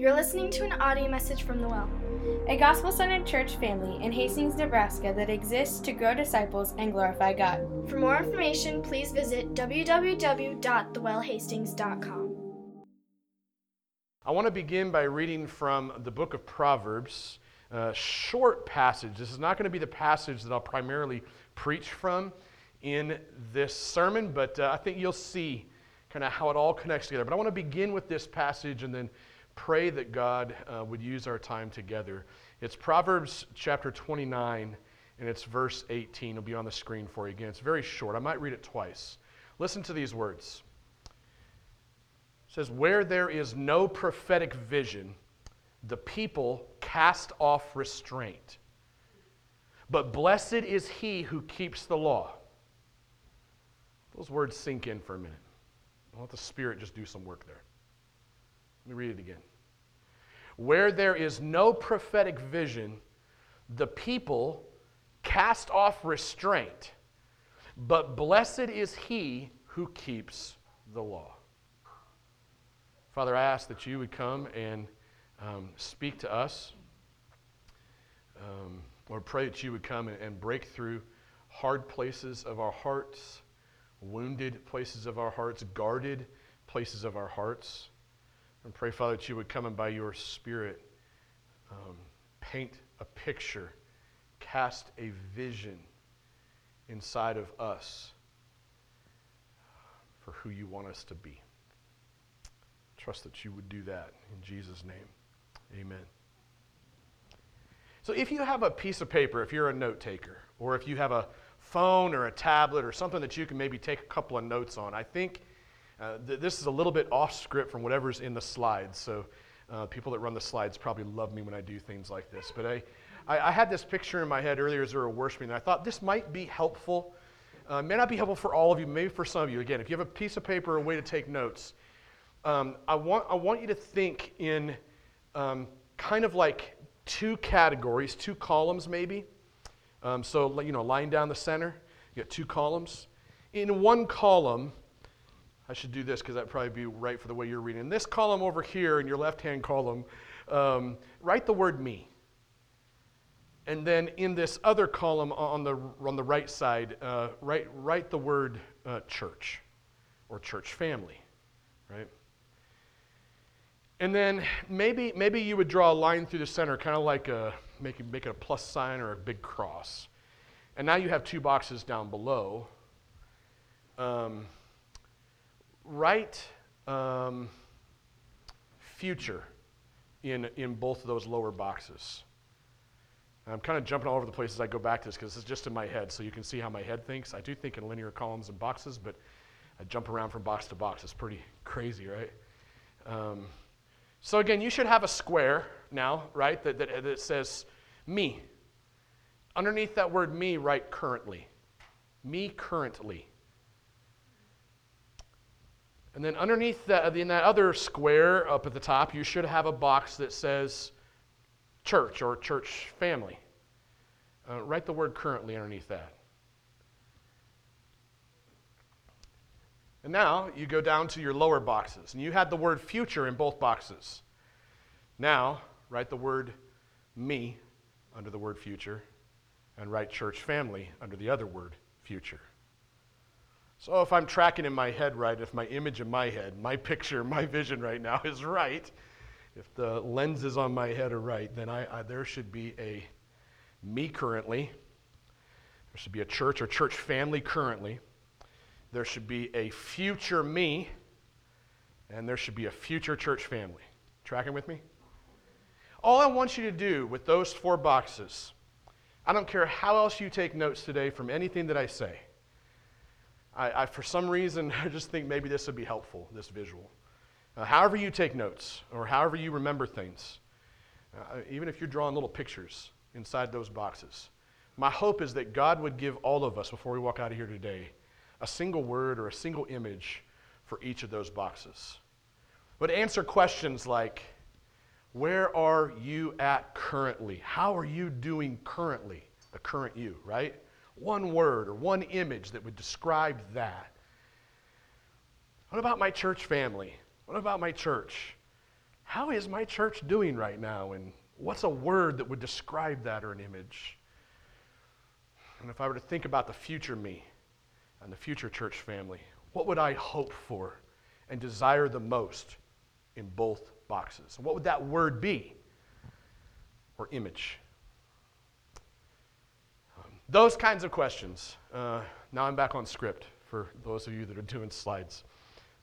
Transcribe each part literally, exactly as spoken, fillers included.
You're listening to an audio message from The Well, a gospel-centered church family in Hastings, Nebraska that exists to grow disciples and glorify God. For more information, please visit w w w dot the well hastings dot com. I want to begin by reading from the book of Proverbs, a short passage. This is not going to be the passage that I'll primarily preach from in this sermon, but uh, I think you'll see kind of how it all connects together. But I want to begin with this passage and then pray that God uh, would use our time together. It's Proverbs chapter twenty-nine, and it's verse eighteen. It'll be on the screen for you again. It's very short. I might read it twice. Listen to these words. It says, "Where there is no prophetic vision, the people cast off restraint. But blessed is he who keeps the law." Those words sink in for a minute. I'll let the Spirit just do some work there. Let me read it again. "Where there is no prophetic vision, the people cast off restraint, but blessed is he who keeps the law." Father, I ask that you would come and um, speak to us. Um, Lord, pray that you would come and, and break through hard places of our hearts, wounded places of our hearts, guarded places of our hearts. And pray, Father, that you would come and by your Spirit um, paint a picture, cast a vision inside of us for who you want us to be. Trust that you would do that in Jesus' name. Amen. So if you have a piece of paper, if you're a note taker, or if you have a phone or a tablet or something that you can maybe take a couple of notes on, I think Uh, th- this is a little bit off script from whatever's in the slides, so uh, people that run the slides probably love me when I do things like this. But I, I, I had this picture in my head earlier as we were worshiping, and I thought this might be helpful. Uh, may not be helpful for all of you, maybe for some of you. Again, if you have a piece of paper or a way to take notes, um, I want I want you to think in um, kind of like two categories, two columns maybe. Um, so you know, line down the center, you got two columns. In one column, I should do this because that'd probably be right for the way you're reading. In this column over here, in your left-hand column, um, write the word "me." And then in this other column on the on the right side, uh, write write the word uh, "church" or "church family," right? And then maybe maybe you would draw a line through the center, kind of like a make make it a plus sign or a big cross. And now you have two boxes down below. Um, Write um, future in in both of those lower boxes. I'm kind of jumping all over the place as I go back to this because this is just in my head, so you can see how my head thinks. I do think in linear columns and boxes, but I jump around from box to box. It's pretty crazy, right? Um, so again, you should have a square now, right, that, that, that says "me." Underneath that word "me," write "currently." Me currently. And then underneath that, in that other square up at the top, you should have a box that says "church" or "church family." Uh, write the word "currently" underneath that. And now you go down to your lower boxes, and you had the word "future" in both boxes. Now write the word "me" under the word "future," and write "church family" under the other word "future." So if I'm tracking in my head right, if my image in my head, my picture, my vision right now is right, if the lenses on my head are right, then I, I there should be a "me currently." There should be a "church" or "church family" currently. There should be a "future me," and there should be a "future church family." Tracking with me? All I want you to do with those four boxes, I don't care how else you take notes today from anything that I say. I, I, for some reason, I just think maybe this would be helpful, this visual. Uh, however you take notes or however you remember things, uh, even if you're drawing little pictures inside those boxes, my hope is that God would give all of us, before we walk out of here today, a single word or a single image for each of those boxes. But answer questions like, where are you at currently? How are you doing currently? The current you, right? One word or one image that would describe that. What about my church family? What about my church? how is my church doing right now? And what's a word that would describe that or an image? And if I were to think about the future me and the future church family, what would I hope for and desire the most in both boxes? And what would that word be or image? Um, those kinds of questions. Uh, now I'm back on script for those of you that are doing slides.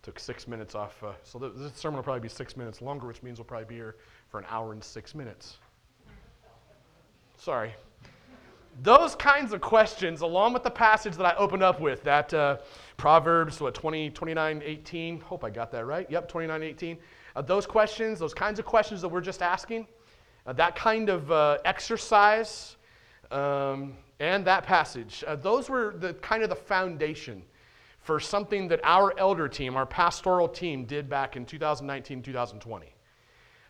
Took six minutes off. Uh, so th- this sermon will probably be six minutes longer, which means we'll probably be here for an hour and six minutes. Sorry. Those kinds of questions, along with the passage that I opened up with, that uh, Proverbs what, twenty, twenty-nine, eighteen, hope I got that right. Yep, twenty-nine, eighteen. Uh, those questions, those kinds of questions that we're just asking, uh, that kind of uh, exercise, um, and that passage, uh, those were the kind of the foundation for something that our elder team, our pastoral team, did back in two thousand nineteen, two thousand twenty.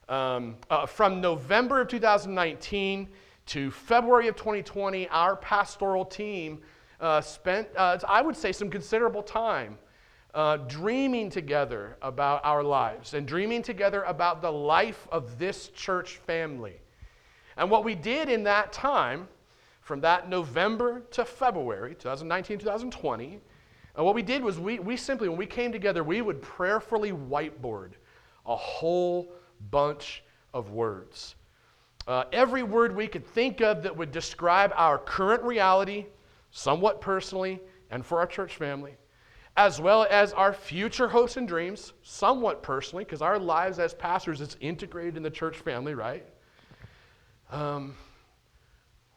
Um, uh, from November of two thousand nineteen to February of twenty twenty, our pastoral team uh, spent, uh, I would say, some considerable time uh, dreaming together about our lives and dreaming together about the life of this church family. And what we did in that time, from that November to February, twenty nineteen, twenty twenty, uh, what we did was we, we simply, when we came together, we would prayerfully whiteboard a whole bunch of words. Uh, every word we could think of that would describe our current reality, somewhat personally, and for our church family, as well as our future hopes and dreams, somewhat personally, because our lives as pastors is integrated in the church family, right? Um,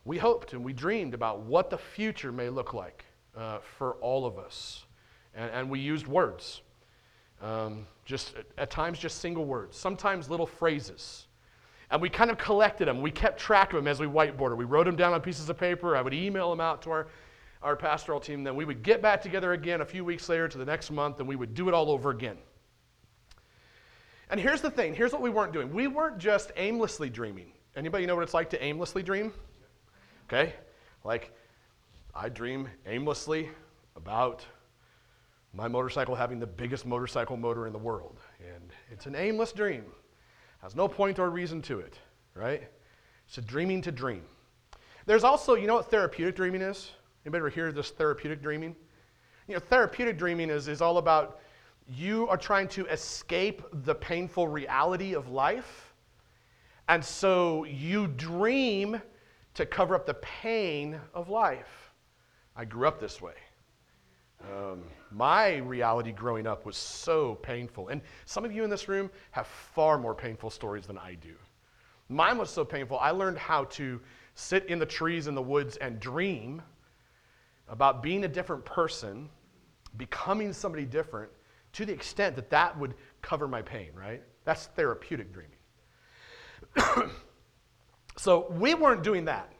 we hoped and we dreamed about what the future may look like uh, for all of us, and, and we used words, um, just at times just single words, sometimes little phrases. And we kind of collected them. We kept track of them as we whiteboarded. We wrote them down on pieces of paper. I would email them out to our, our pastoral team. Then we would get back together again a few weeks later to the next month, and we would do it all over again. And here's the thing. Here's what we weren't doing. We weren't just aimlessly dreaming. Anybody know what it's like to aimlessly dream? Okay? Like, I dream aimlessly about my motorcycle having the biggest motorcycle motor in the world. And it's an aimless dream. Has no point or reason to it, right? It's a dreaming to dream. There's also, you know what therapeutic dreaming is? Anybody ever hear this therapeutic dreaming? You know, therapeutic dreaming is, is all about you are trying to escape the painful reality of life, and so you dream to cover up the pain of life. I grew up this way. Um, my reality growing up was so painful. And some of you in this room have far more painful stories than I do. Mine was so painful, I learned how to sit in the trees in the woods and dream about being a different person, becoming somebody different, to the extent that that would cover my pain, right? That's therapeutic dreaming. So we weren't doing that.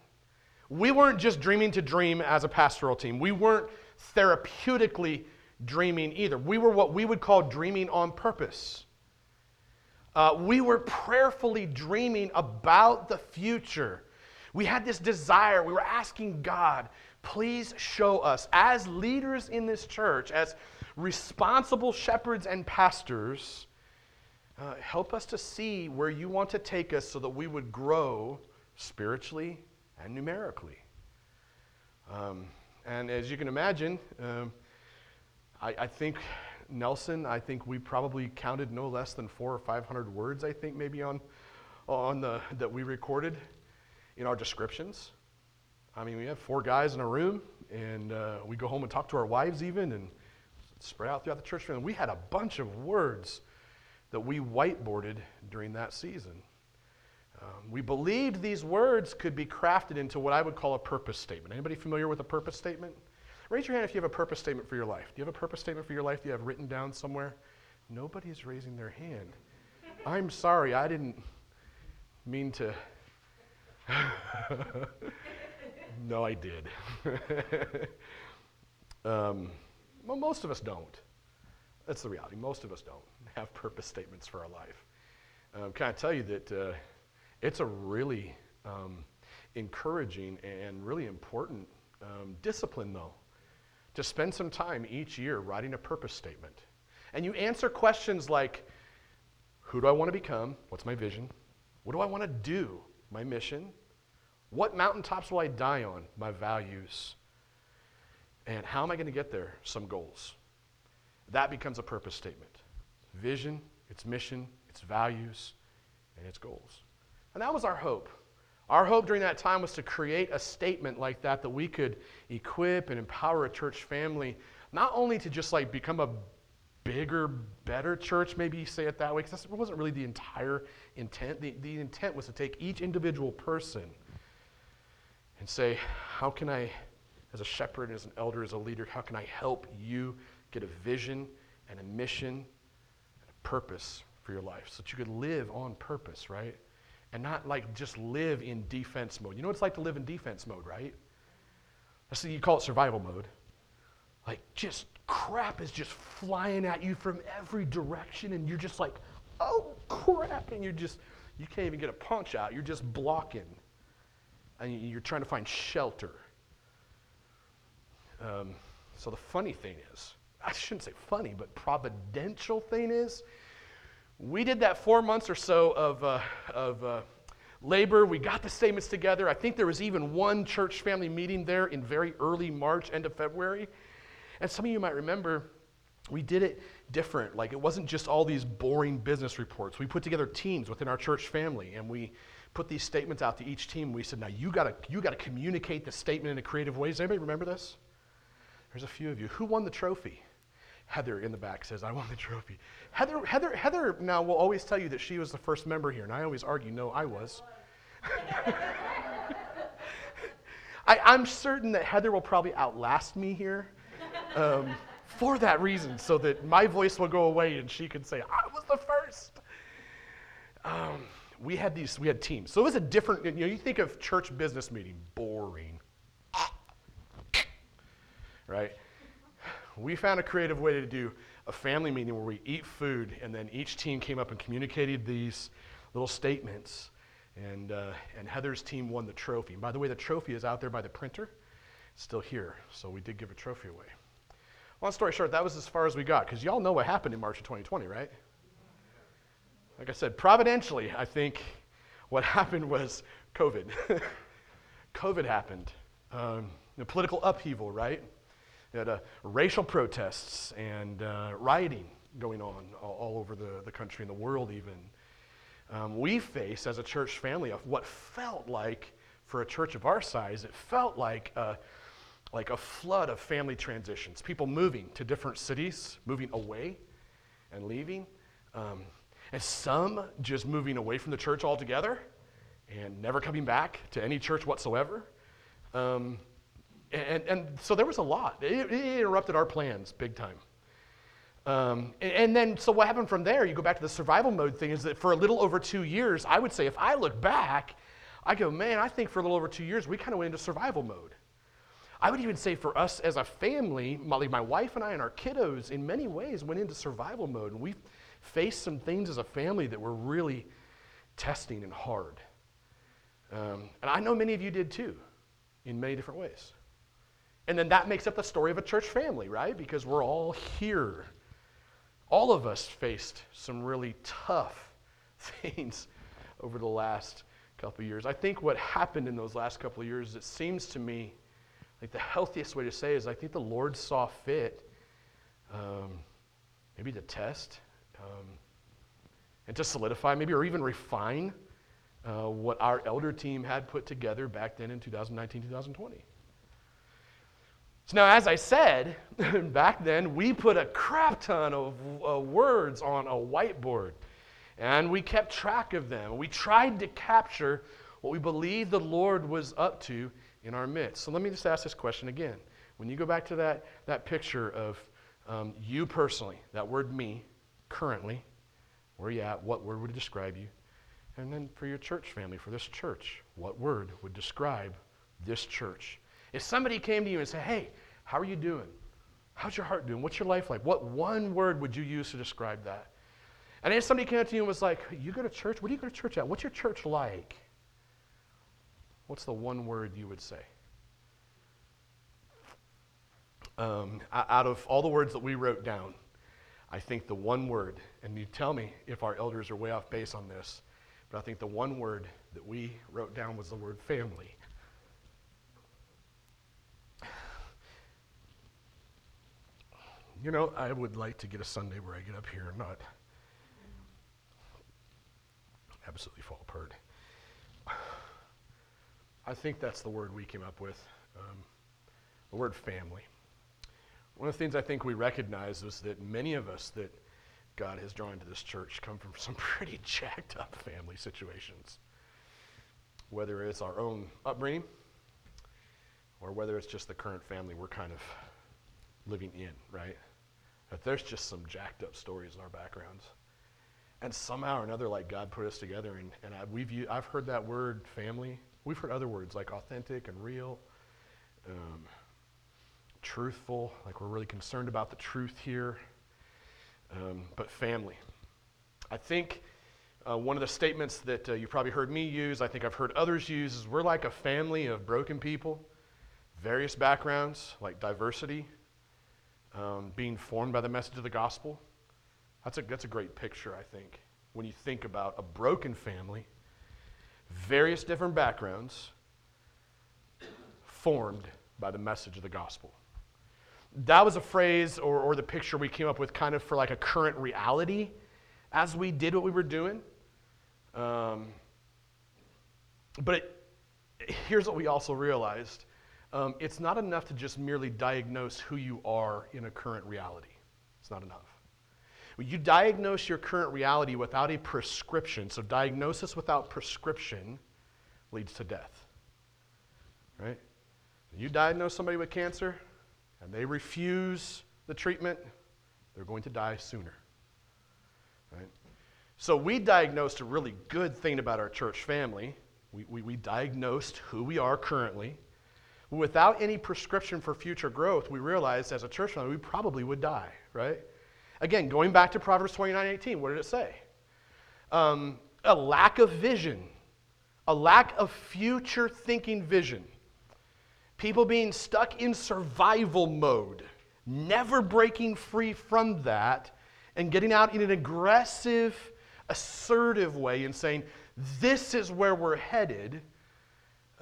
We weren't just dreaming to dream as a pastoral team. We weren't therapeutically dreaming either. We were what we would call dreaming on purpose. Uh, we were prayerfully dreaming about the future. We had this desire. We were asking God, please show us, as leaders in this church, as responsible shepherds and pastors, uh, help us to see where you want to take us so that we would grow spiritually and numerically. Um, And as you can imagine, um, I, I think, Nelson, I think we probably counted no less than four or five hundred words, I think, maybe on on the that we recorded in our descriptions. I mean, we have four guys in a room, and uh, we go home and talk to our wives even, and spread out throughout the church family. We had a bunch of words that we whiteboarded during that season. Um, we believed these words could be crafted into what I would call a purpose statement. Anybody familiar with a purpose statement? Raise your hand if you have a purpose statement for your life. Do you have a purpose statement for your life? Do you have written down somewhere? Nobody's raising their hand. I'm sorry, I didn't mean to. No, I did. um, well, most of us don't. That's the reality. Most of us don't have purpose statements for our life. Um, can I tell you that uh, it's a really um, encouraging and really important um, discipline, though, to spend some time each year writing a purpose statement. And you answer questions like, Who do I want to become? What's my vision? What do I want to do? My mission. What mountaintops will I die on? My values. And how am I going to get there? Some goals. That becomes a purpose statement. Vision, its mission, its values, and its goals. And that was our hope. Our hope during that time was to create a statement like that that we could equip and empower a church family, not only to just like become a bigger, better church, maybe say it that way, because that wasn't really the entire intent. The, the intent was to take each individual person and say, how can I, as a shepherd, as an elder, as a leader, how can I help you get a vision and a mission and a purpose for your life so that you could live on purpose, right? And not like just live in defense mode. You know what it's like to live in defense mode, right? That's what you call it, survival mode. Like just crap is just flying at you from every direction and you're just like, oh crap, and you're just, you can't even get a punch out. You're just blocking and you're trying to find shelter. Um, so the funny thing is, I shouldn't say funny, but providential thing is, we did that four months or so of uh, of uh, labor. We got the statements together. I think there was even one church family meeting there in very early March, end of February. And some of you might remember, we did it different. Like it wasn't just all these boring business reports. We put together teams within our church family, and we put these statements out to each team. We said, now you gotta you gotta communicate the statement in a creative way. Does anybody remember this? There's a few of you. Who won the trophy? Heather in the back says, I won the trophy. Heather Heather, Heather now will always tell you that she was the first member here, and I always argue, no, I was. I, I'm certain that Heather will probably outlast me here um, for that reason, so that my voice will go away and she can say, I was the first. Um, we had these, we had teams. So it was a different, you know, you think of church business meeting, boring. Right? We found a creative way to do a family meeting where we eat food, and then each team came up and communicated these little statements, and uh, and Heather's team won the trophy. And by the way, the trophy is out there by the printer. It's still here, so we did give a trophy away. Long story short, that was as far as we got, because y'all know what happened in March of twenty twenty, right? Like I said, providentially, I think what happened was COVID. COVID happened. Um, the political upheaval, right? You had uh, racial protests and uh, rioting going on all, all over the, the country and the world even. Um, we faced, as a church family, of what felt like, for a church of our size, it felt like a, like a flood of family transitions. People moving to different cities, moving away and leaving. Um, and some just moving away from the church altogether and never coming back to any church whatsoever. Um, And, and so there was a lot. It, it interrupted our plans big time. Um, and, and then, so what happened from there, you go back to the survival mode thing, is that for a little over two years, I would say if I look back, I go, man, I think for a little over two years, we kind of went into survival mode. I would even say for us as a family, Molly, my wife and I and our kiddos in many ways went into survival mode. And we faced some things as a family that were really testing and hard. Um, and I know many of you did too, in many different ways. And then that makes up the story of a church family, right? Because we're all here. All of us faced some really tough things over the last couple of years. I think what happened in those last couple of years, it seems to me, like the healthiest way to say is I think the Lord saw fit, um, maybe to test, um, and to solidify, maybe, or even refine uh, what our elder team had put together back then in two thousand nineteen, two thousand twenty. So now, as I said, back then, we put a crap ton of uh, words on a whiteboard, and we kept track of them. We tried to capture what we believed the Lord was up to in our midst. So let me just ask this question again. When you go back to that, that picture of um, you personally, that word me, currently, where you at, what word would describe you? And then for your church family, for this church, what word would describe this church? If somebody came to you and said, hey, how are you doing? How's your heart doing? What's your life like? What one word would you use to describe that? And if somebody came up to you and was like, you go to church? What do you go to church at? What's your church like? What's the one word you would say? Um, out of all the words that we wrote down, I think the one word, and you tell me if our elders are way off base on this, but I think the one word that we wrote down was the word family. You know, I would like to get a Sunday where I get up here and not absolutely fall apart. I think that's the word we came up with, um, the word family. One of the things I think we recognized was that many of us that God has drawn to this church come from some pretty jacked up family situations, whether it's our own upbringing or whether it's just the current family we're kind of living in, right? That there's just some jacked up stories in our backgrounds. And somehow or another, like, God put us together, and, and I, we've used, I've heard that word family. We've heard other words like authentic and real, um, truthful, like we're really concerned about the truth here, um, but family. I think uh, one of the statements that uh, you probably heard me use, I think I've heard others use, is we're like a family of broken people, various backgrounds, like diversity, um, being formed by the message of the gospel. That's a that's a great picture, I think, when you think about a broken family, various different backgrounds formed by the message of the gospel. That was a phrase or, or the picture we came up with kind of for like a current reality as we did what we were doing. Um, but it, here's what we also realized. Um, it's not enough to just merely diagnose who you are in a current reality. It's not enough. You diagnose your current reality without a prescription. So diagnosis without prescription leads to death, right? You diagnose somebody with cancer and they refuse the treatment, they're going to die sooner, right? So we diagnosed a really good thing about our church family. We, we, we diagnosed who we are currently. Without any prescription for future growth, we realized as a church family, we probably would die, right? Again, going back to Proverbs twenty-nine eighteen, what did it say? Um, a lack of vision, a lack of future thinking vision. People being stuck in survival mode, never breaking free from that, and getting out in an aggressive, assertive way and saying, this is where we're headed.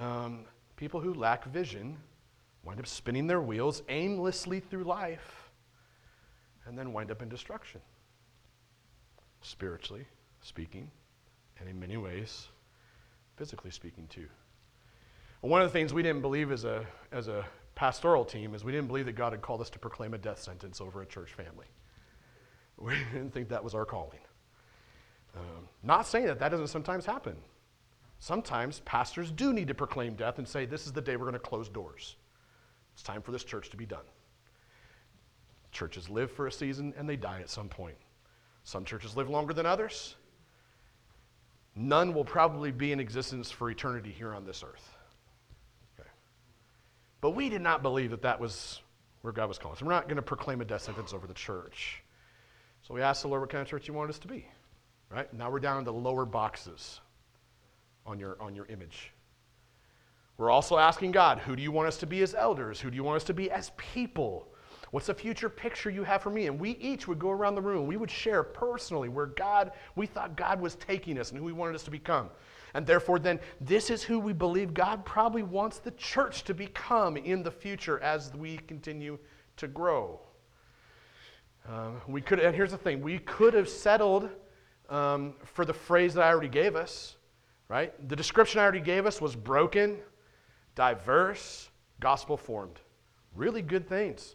Um, people who lack vision wind up spinning their wheels aimlessly through life, and then wind up in destruction, spiritually speaking, and in many ways, physically speaking too. One of the things we didn't believe as a as a pastoral team is we didn't believe that God had called us to proclaim a death sentence over a church family. We didn't think that was our calling. Um, not saying that that doesn't sometimes happen. Sometimes pastors do need to proclaim death and say, this is the day we're going to close doors. It's time for this church to be done. Churches live for a season and they die at some point. Some churches live longer than others. None will probably be in existence for eternity here on this earth. Okay. But we did not believe that that was where God was calling us. We're not going to proclaim a death sentence over the church. So we asked the Lord what kind of church you wanted us to be. Right? Now we're down to lower boxes on your, on your image. We're also asking God, who do you want us to be as elders? Who do you want us to be as people? What's the future picture you have for me? And we each would go around the room. We would share personally where God, we thought God was taking us and who he wanted us to become. And therefore then, this is who we believe God probably wants the church to become in the future as we continue to grow. Um, we could, and here's the thing, we could have settled um, for the phrase that I already gave us, right? The description I already gave us was broken, diverse, gospel-formed. Really good things.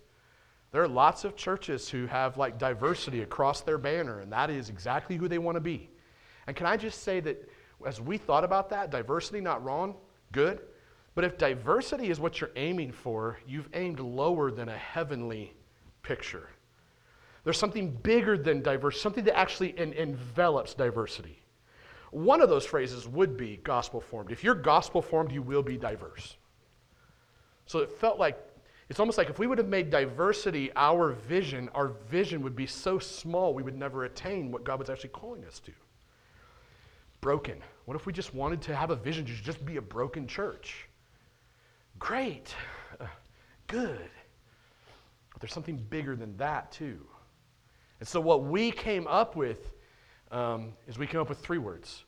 There are lots of churches who have like diversity across their banner, and that is exactly who they want to be. And can I just say that as we thought about that, diversity, not wrong, good. But if diversity is what you're aiming for, you've aimed lower than a heavenly picture. There's something bigger than diverse, something that actually en- envelops diversity. One of those phrases would be gospel-formed. If you're gospel-formed, you will be diverse. So it felt like it's almost like if we would have made diversity our vision, our vision would be so small we would never attain what God was actually calling us to. Broken. What if we just wanted to have a vision to just be a broken church? Great. Uh, good. But there's something bigger than that too. And so what we came up with um, is we came up with three words.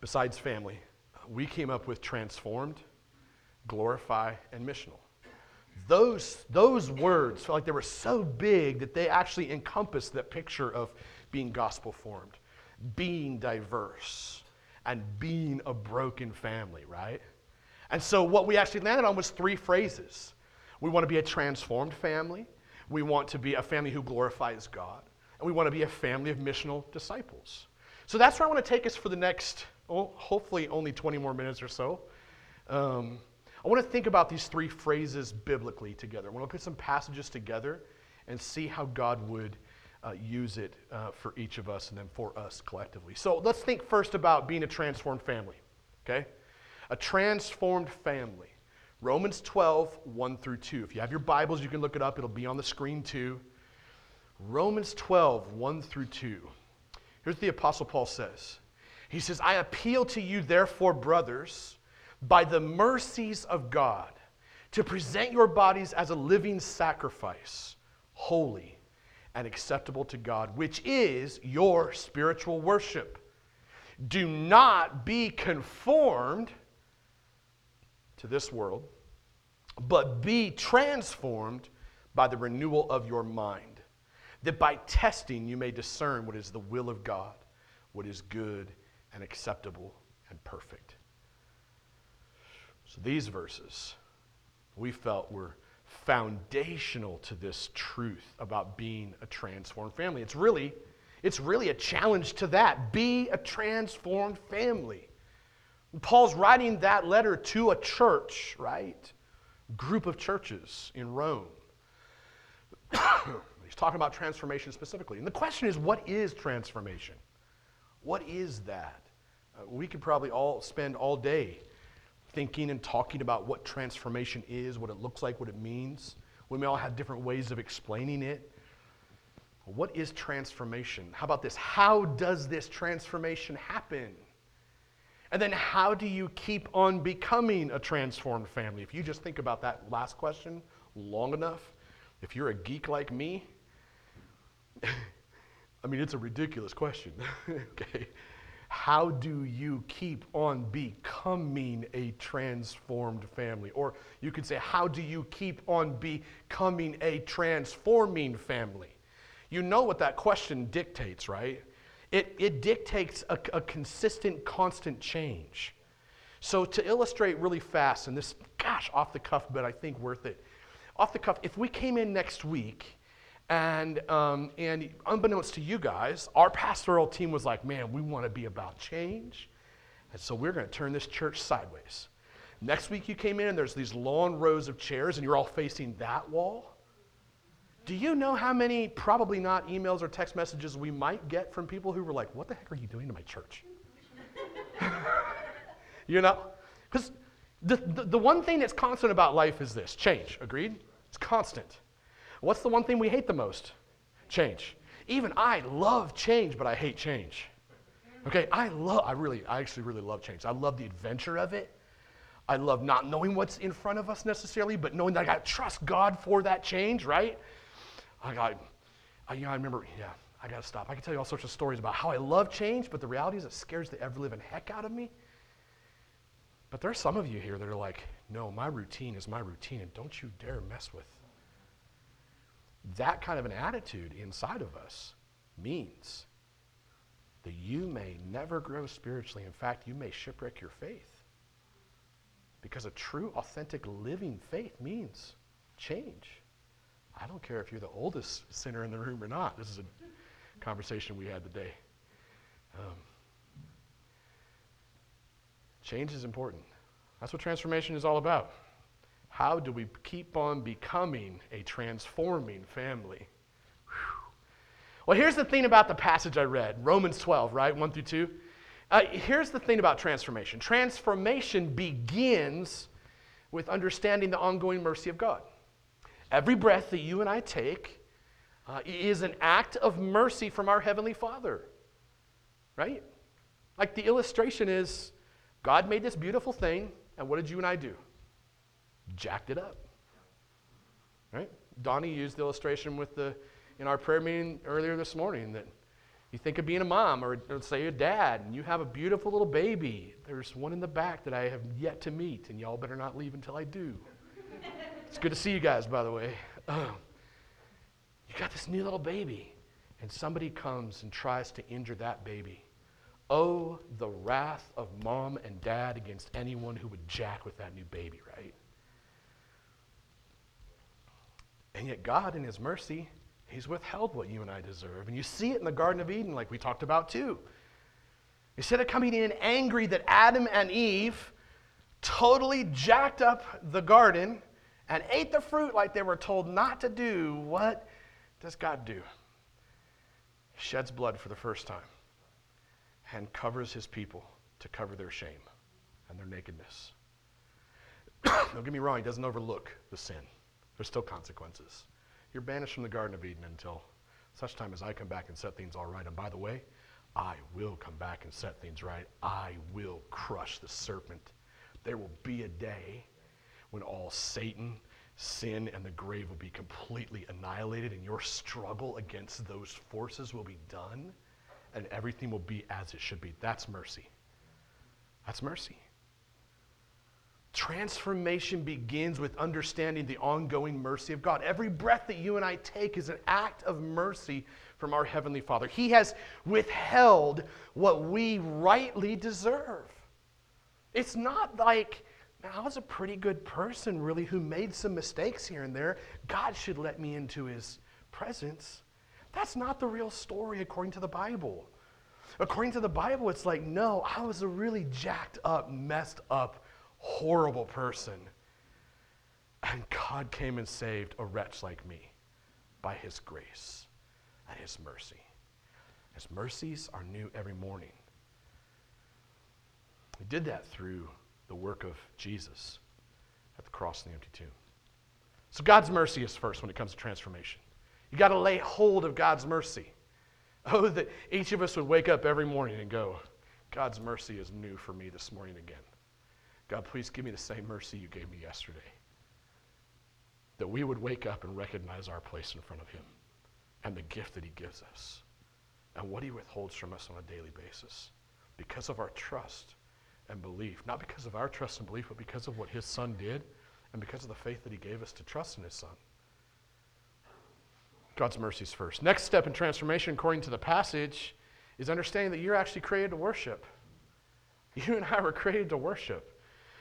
Besides family, we came up with transformed, glorify, and missional. Those those words felt like they were so big that they actually encompassed that picture of being gospel-formed, being diverse, and being a broken family, right? And so what we actually landed on was three phrases. We want to be a transformed family. We want to be a family who glorifies God. And we want to be a family of missional disciples. So that's where I want to take us for the next, oh, hopefully only twenty more minutes or so. Um, I want to think about these three phrases biblically together. I want to look at some passages together and see how God would uh, use it uh, for each of us and then for us collectively. So let's think first about being a transformed family, okay? A transformed family. Romans twelve, one through two. If you have your Bibles, you can look it up. It'll be on the screen too. Romans twelve, one through two. Here's what the Apostle Paul says. He says, I appeal to you, therefore, brothers, by the mercies of God, to present your bodies as a living sacrifice, holy and acceptable to God, which is your spiritual worship. Do not be conformed to this world, but be transformed by the renewal of your mind, that by testing you may discern what is the will of God, what is good and acceptable and perfect. So these verses we felt were foundational to this truth about being a transformed family. It's really It's really a challenge to that. Be a transformed family. Paul's writing that letter to a church, right? Group of churches in Rome. He's talking about transformation specifically. And the question is, what is transformation? What is that? Uh, we could probably all spend all day thinking and talking about what transformation is, what it looks like, what it means. We may all have different ways of explaining it. What is transformation? How about this? How does this transformation happen? And then how do you keep on becoming a transformed family? If you just think about that last question long enough, if you're a geek like me, I mean, it's a ridiculous question. Okay. How do you keep on becoming a transformed family? Or you could say, how do you keep on becoming a transforming family? You know what that question dictates, right? It it dictates a, a consistent, constant change. So to illustrate really fast, and this, gosh, off the cuff, but I think worth it. Off the cuff, if we came in next week, and um, and unbeknownst to you guys, our pastoral team was like, man, we want to be about change, and so we're going to turn this church sideways. Next week you came in, and there's these long rows of chairs, and you're all facing that wall. Do you know how many, probably not, emails or text messages we might get from people who were like, what the heck are you doing to my church? You know? Because the, the, the one thing that's constant about life is this, change, agreed? It's constant. What's the one thing we hate the most? Change. Even I love change, but I hate change. Okay, I love, I really, I actually really love change. I love the adventure of it. I love not knowing what's in front of us necessarily, but knowing that I got to trust God for that change, right? I got, I, you know, I remember, yeah, I got to stop. I can tell you all sorts of stories about how I love change, but the reality is it scares the ever-living heck out of me. But there are some of you here that are like, no, my routine is my routine, and don't you dare mess with. That kind of an attitude inside of us means that you may never grow spiritually. In fact, you may shipwreck your faith, because a true, authentic, living faith means change. I don't care if you're the oldest sinner in the room or not. This is a conversation we had today. Um, change is important. That's what transformation is all about. How do we keep on becoming a transforming family? Whew. Well, here's the thing about the passage I read, Romans twelve, right, one through two. Uh, here's the thing about transformation. Transformation begins with understanding the ongoing mercy of God. Every breath that you and I take uh, is an act of mercy from our Heavenly Father, right? Like the illustration is, God made this beautiful thing, and what did you and I do? Jacked it up, right? Donnie used the illustration with the in our prayer meeting earlier this morning that you think of being a mom or, or say a dad, and you have a beautiful little baby. There's one in the back that I have yet to meet, and y'all better not leave until I do. It's good to see you guys, by the way. Um, you got this new little baby, and somebody comes and tries to injure that baby. Oh, the wrath of mom and dad against anyone who would jack with that new baby, right? And yet God, in his mercy, he's withheld what you and I deserve. And you see it in the Garden of Eden, like we talked about too. Instead of coming in angry that Adam and Eve totally jacked up the garden and ate the fruit like they were told not to do, what does God do? Sheds blood for the first time and covers his people to cover their shame and their nakedness. Don't get me wrong, he doesn't overlook the sin. There's still consequences. You're banished from the Garden of Eden until such time as I come back and set things all right. And by the way, I will come back and set things right. I will crush the serpent. There will be a day when all Satan, sin, and the grave will be completely annihilated, and your struggle against those forces will be done, and everything will be as it should be. That's mercy. That's mercy. Transformation begins with understanding the ongoing mercy of God. Every breath that you and I take is an act of mercy from our Heavenly Father. He has withheld what we rightly deserve. It's not like, man, I was a pretty good person, really, who made some mistakes here and there. God should let me into his presence. That's not the real story according to the Bible. According to the Bible, it's like, no, I was a really jacked up, messed up, horrible person, and God came and saved a wretch like me by his grace and his mercy. His mercies are new every morning. He did that through the work of Jesus at the cross and the empty tomb. So God's mercy is first when it comes to transformation. You got to lay hold of God's mercy. Oh, that each of us would wake up every morning and go, God's mercy is new for me this morning again. God, please give me the same mercy you gave me yesterday. That we would wake up and recognize our place in front of him and the gift that he gives us and what he withholds from us on a daily basis because of our trust and belief. Not because of our trust and belief, but because of what his son did and because of the faith that he gave us to trust in his son. God's mercy is first. Next step in transformation, according to the passage, is understanding that you're actually created to worship. You and I were created to worship.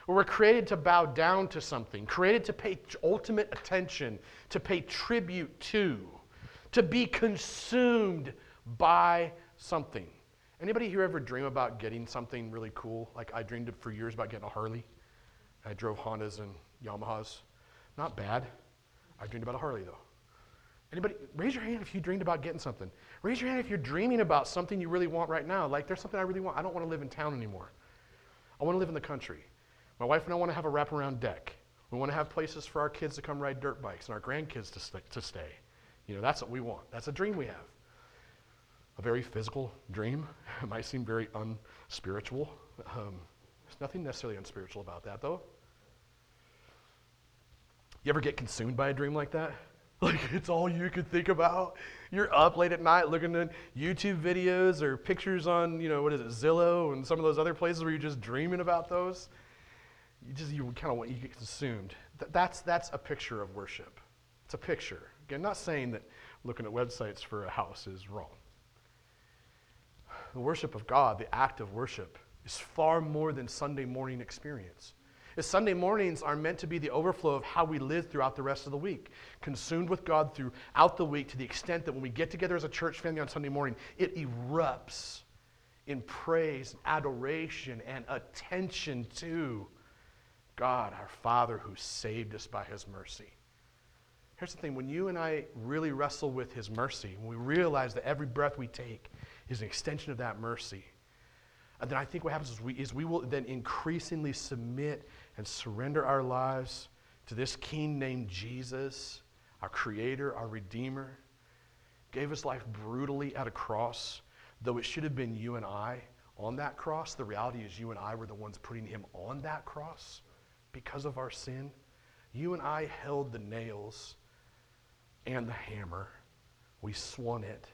We're created to bow down to something, created to pay ultimate attention, to pay tribute to, to be consumed by something. Anybody here ever dream about getting something really cool? Like I dreamed for years about getting a Harley. I drove Hondas and Yamahas. Not bad. I dreamed about a Harley, though. Anybody, raise your hand if you dreamed about getting something. Raise your hand if you're dreaming about something you really want right now. Like, there's something I really want. I don't want to live in town anymore. I want to live in the country. My wife and I want to have a wraparound deck. We want to have places for our kids to come ride dirt bikes and our grandkids to, st- to stay. You know, that's what we want. That's a dream we have. A very physical dream. It might seem very unspiritual. Um, there's nothing necessarily unspiritual about that, though. You ever get consumed by a dream like that? Like, it's all you could think about. You're up late at night looking at YouTube videos or pictures on, you know, what is it, Zillow and some of those other places where you're just dreaming about those. You just you kind of want you get consumed. Th- that's that's a picture of worship. It's a picture. Again, not saying that looking at websites for a house is wrong. The worship of God, the act of worship, is far more than Sunday morning experience. As Sunday mornings are meant to be the overflow of how we live throughout the rest of the week, consumed with God throughout the week to the extent that when we get together as a church family on Sunday morning, it erupts in praise, adoration, and attention to God, our Father, who saved us by his mercy. Here's the thing. When you and I really wrestle with his mercy, when we realize that every breath we take is an extension of that mercy, and then I think what happens is we, is we will then increasingly submit and surrender our lives to this King named Jesus, our Creator, our Redeemer, gave his life brutally at a cross, though it should have been you and I on that cross. The reality is you and I were the ones putting him on that cross. Because of our sin, you and I held the nails and the hammer We swung it.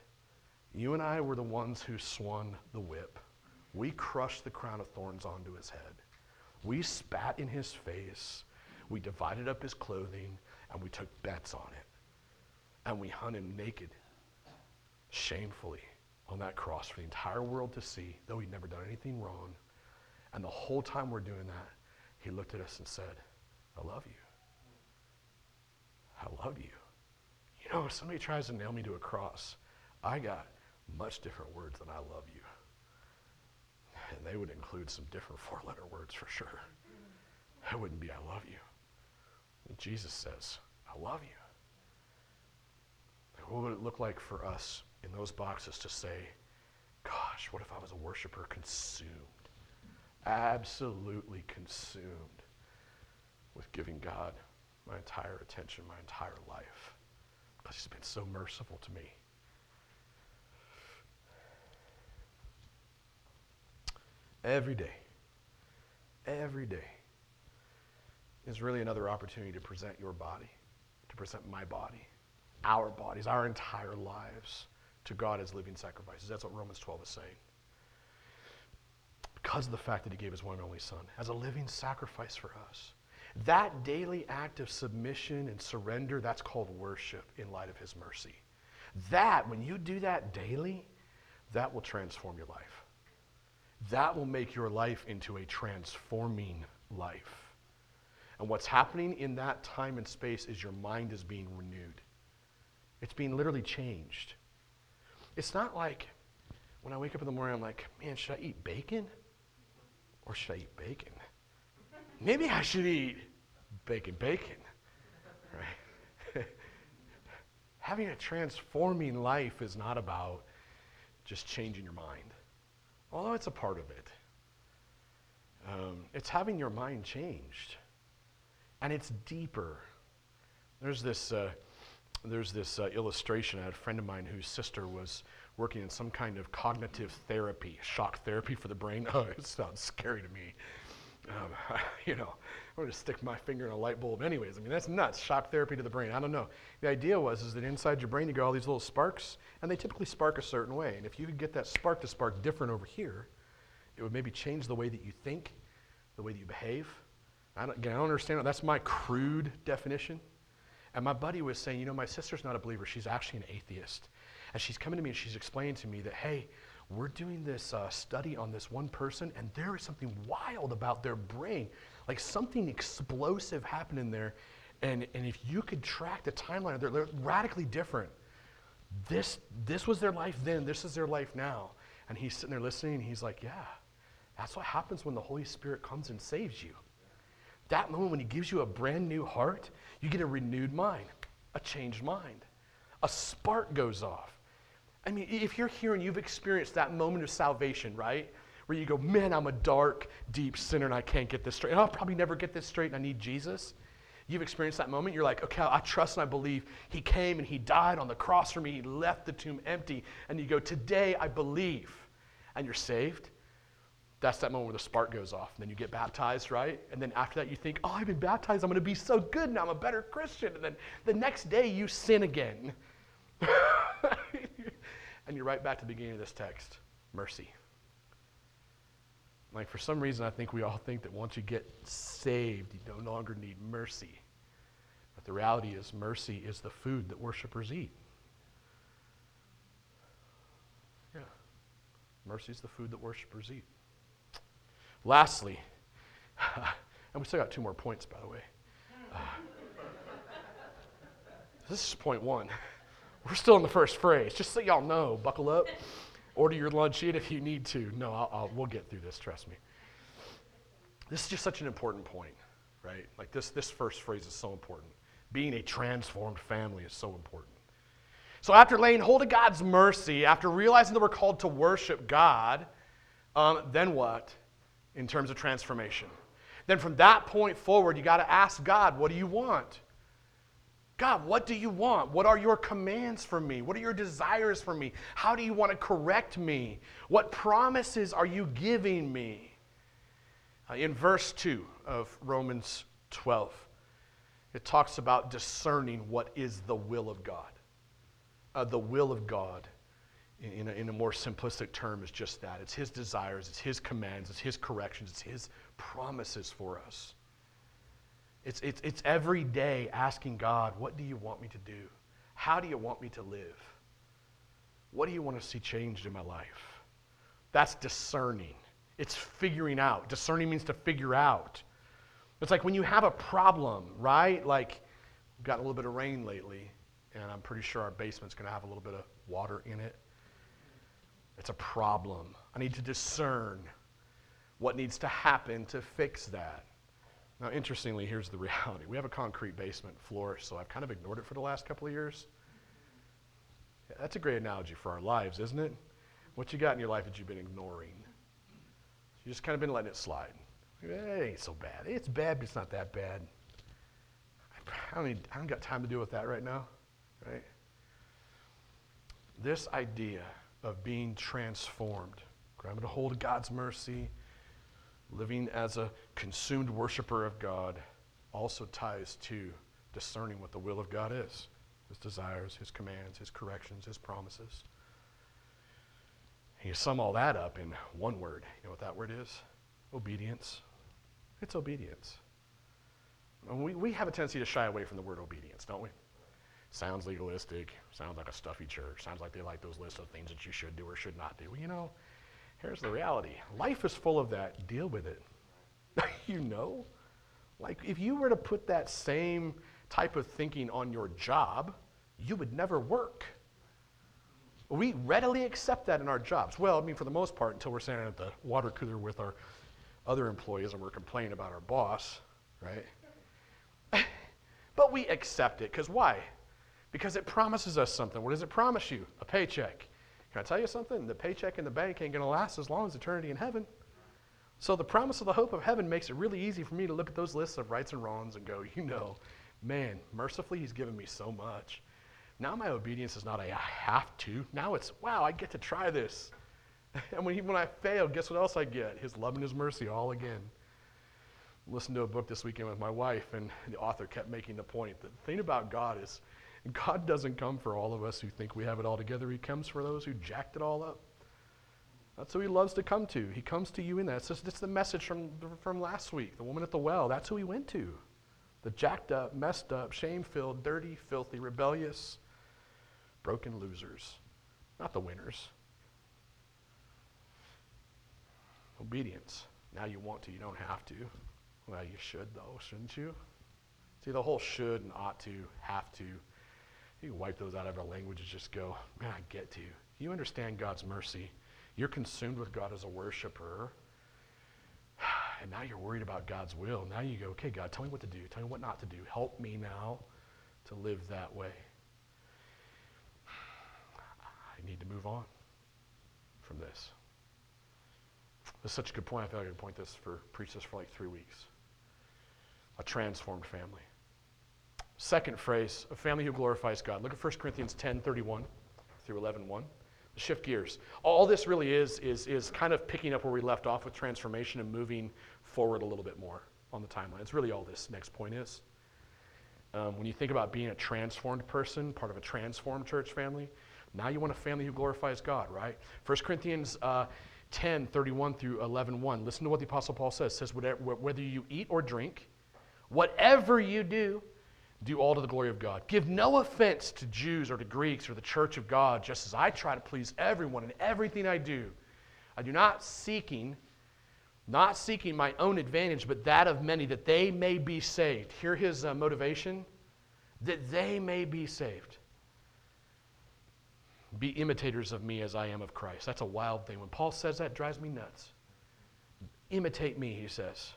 You and I were the ones who swung the whip. We crushed the crown of thorns onto his head. We spat in his face. We divided up his clothing, and we took bets on it. And we hung him naked, shamefully, on that cross for the entire world to see, though he'd never done anything wrong. And the whole time we're doing that, he looked at us and said, I love you. I love you. You know, if somebody tries to nail me to a cross, I got much different words than I love you. And they would include some different four-letter words for sure. That wouldn't be I love you. And Jesus says, I love you. What would it look like for us in those boxes to say, gosh, what if I was a worshiper consumed, absolutely consumed with giving God my entire attention, my entire life, because he's been so merciful to me. Every day, every day is really another opportunity to present your body, to present my body, our bodies, our entire lives to God as living sacrifices. That's what Romans twelve is saying. Because of the fact that he gave his one and only son as a living sacrifice for us. That daily act of submission and surrender, that's called worship in light of his mercy. That, when you do that daily, that will transform your life. That will make your life into a transforming life. And what's happening in that time and space is your mind is being renewed. It's being literally changed. It's not like when I wake up in the morning, I'm like, man, should I eat bacon? Or should I eat bacon? Maybe I should eat bacon, bacon, right? Having a transforming life is not about just changing your mind, although it's a part of it. Um, it's having your mind changed, and it's deeper. There's this... Uh, There's this uh, illustration. I had a friend of mine whose sister was working in some kind of cognitive therapy, shock therapy for the brain. Oh, it sounds scary to me. Um, I, you know, I'm going to stick my finger in a light bulb anyways. I mean, that's nuts, shock therapy to the brain. I don't know. The idea was is that inside your brain you got all these little sparks, and they typically spark a certain way. And if you could get that spark to spark different over here, it would maybe change the way that you think, the way that you behave. I don't, again, I don't understand. That's my crude definition. And my buddy was saying, you know, my sister's not a believer. She's actually an atheist. And she's coming to me and she's explaining to me that, hey, we're doing this uh, study on this one person, and there is something wild about their brain. Like something explosive happened in there. And, and if you could track the timeline, they're, they're radically different. This, this was their life then. This is their life now. And he's sitting there listening, and he's like, yeah, that's what happens when the Holy Spirit comes and saves you. That moment when he gives you a brand new heart, you get a renewed mind, a changed mind. A spark goes off. I mean, if you're here and you've experienced that moment of salvation, right? Where you go, man, I'm a dark, deep sinner and I can't get this straight. And I'll probably never get this straight and I need Jesus. You've experienced that moment. You're like, okay, I trust and I believe. He came and he died on the cross for me. He left the tomb empty. And you go, today I believe. And you're saved. That's that moment where the spark goes off. And then you get baptized, right? And then after that you think, oh, I've been baptized. I'm going to be so good now. I'm a better Christian. And then the next day you sin again. And you're right back to the beginning of this text. Mercy. Like for some reason I think we all think that once you get saved, you no longer need mercy. But the reality is mercy is the food that worshipers eat. Yeah. Mercy is the food that worshipers eat. Lastly, and we still got two more points, by the way. Uh, this is point one. We're still in the first phrase. Just so y'all know, buckle up. Order your lunch in if you need to. No, I'll, I'll, we'll get through this, trust me. This is just such an important point, right? Like this, this first phrase is so important. Being a transformed family is so important. So after laying hold of God's mercy, after realizing that we're called to worship God, um, then what? In terms of transformation. Then from that point forward, you got to ask God, what do you want? God, what do you want? What are your commands for me? What are your desires for me? How do you want to correct me? What promises are you giving me? Uh, in verse two of Romans twelve, it talks about discerning what is the will of God. uh, the will of God in a, in a more simplistic term is just that. It's his desires, it's his commands, it's his corrections, it's his promises for us. It's, it's, it's every day asking God, what do you want me to do? How do you want me to live? What do you want to see changed in my life? That's discerning. It's figuring out. Discerning means to figure out. It's like when you have a problem, right? Like, we've gotten a little bit of rain lately, and I'm pretty sure our basement's going to have a little bit of water in it. It's a problem. I need to discern what needs to happen to fix that. Now, interestingly, here's the reality. We have a concrete basement floor, so I've kind of ignored it for the last couple of years. That's a great analogy for our lives, isn't it? What you got in your life that you've been ignoring? You've just kind of been letting it slide. It ain't so bad. It's bad, but it's not that bad. I don't, need, I don't got time to deal with that right now, right? This idea of being transformed, grabbing a hold of God's mercy, living as a consumed worshiper of God, also ties to discerning what the will of God is. His desires, his commands, his corrections, his promises. And you sum all that up in one word. You know what that word is? Obedience. It's obedience. And we, we have a tendency to shy away from the word obedience, don't we? Sounds legalistic. Sounds like a stuffy church. Sounds like they like those lists of things that you should do or should not do. Well, you know, here's the reality. Life is full of that. Deal with it. You know? Like, if you were to put that same type of thinking on your job, you would never work. We readily accept that in our jobs. Well, I mean, for the most part, until we're standing at the water cooler with our other employees and we're complaining about our boss, right? But we accept it, because why? Because it promises us something. What does it promise you? A paycheck. Can I tell you something? The paycheck in the bank ain't going to last as long as eternity in heaven. So the promise of the hope of heaven makes it really easy for me to look at those lists of rights and wrongs and go, you know, man, mercifully, he's given me so much. Now my obedience is not a I have to. Now it's, wow, I get to try this. And when, he, when I fail, guess what else I get? His love and his mercy all again. Listened to a book this weekend with my wife, and the author kept making the point. The thing about God is God doesn't come for all of us who think we have it all together. He comes for those who jacked it all up. That's who he loves to come to. He comes to you in that. It's, just, it's the message from, from last week, the woman at the well. That's who he went to. The jacked up, messed up, shame-filled, dirty, filthy, rebellious, broken losers, not the winners. Obedience. Now you want to, you don't have to. Well, you should though, shouldn't you? See, the whole should and ought to, have to, you can wipe those out of our language and just go, man, I get to. You understand God's mercy. You're consumed with God as a worshiper. And now you're worried about God's will. Now you go, okay, God, tell me what to do. Tell me what not to do. Help me now to live that way. I need to move on from this. That's such a good point. I feel like I could point this for, preach this for like three weeks. A transformed family. Second phrase, a family who glorifies God. Look at First Corinthians ten, thirty-one through eleven, one. Shift gears. All this really is, is is kind of picking up where we left off with transformation and moving forward a little bit more on the timeline. It's really all this next point is. Um, when you think about being a transformed person, part of a transformed church family, now you want a family who glorifies God, right? First Corinthians ten, thirty-one through eleven, one. Listen to what the Apostle Paul says. It says, whatever, whether you eat or drink, whatever you do, do all to the glory of God. Give no offense to Jews or to Greeks or the church of God, just as I try to please everyone in everything I do. I do not seeking, not seeking my own advantage, but that of many, that they may be saved. Hear his uh, motivation? That they may be saved. Be imitators of me as I am of Christ. That's a wild thing. When Paul says that, it drives me nuts. Imitate me, he says.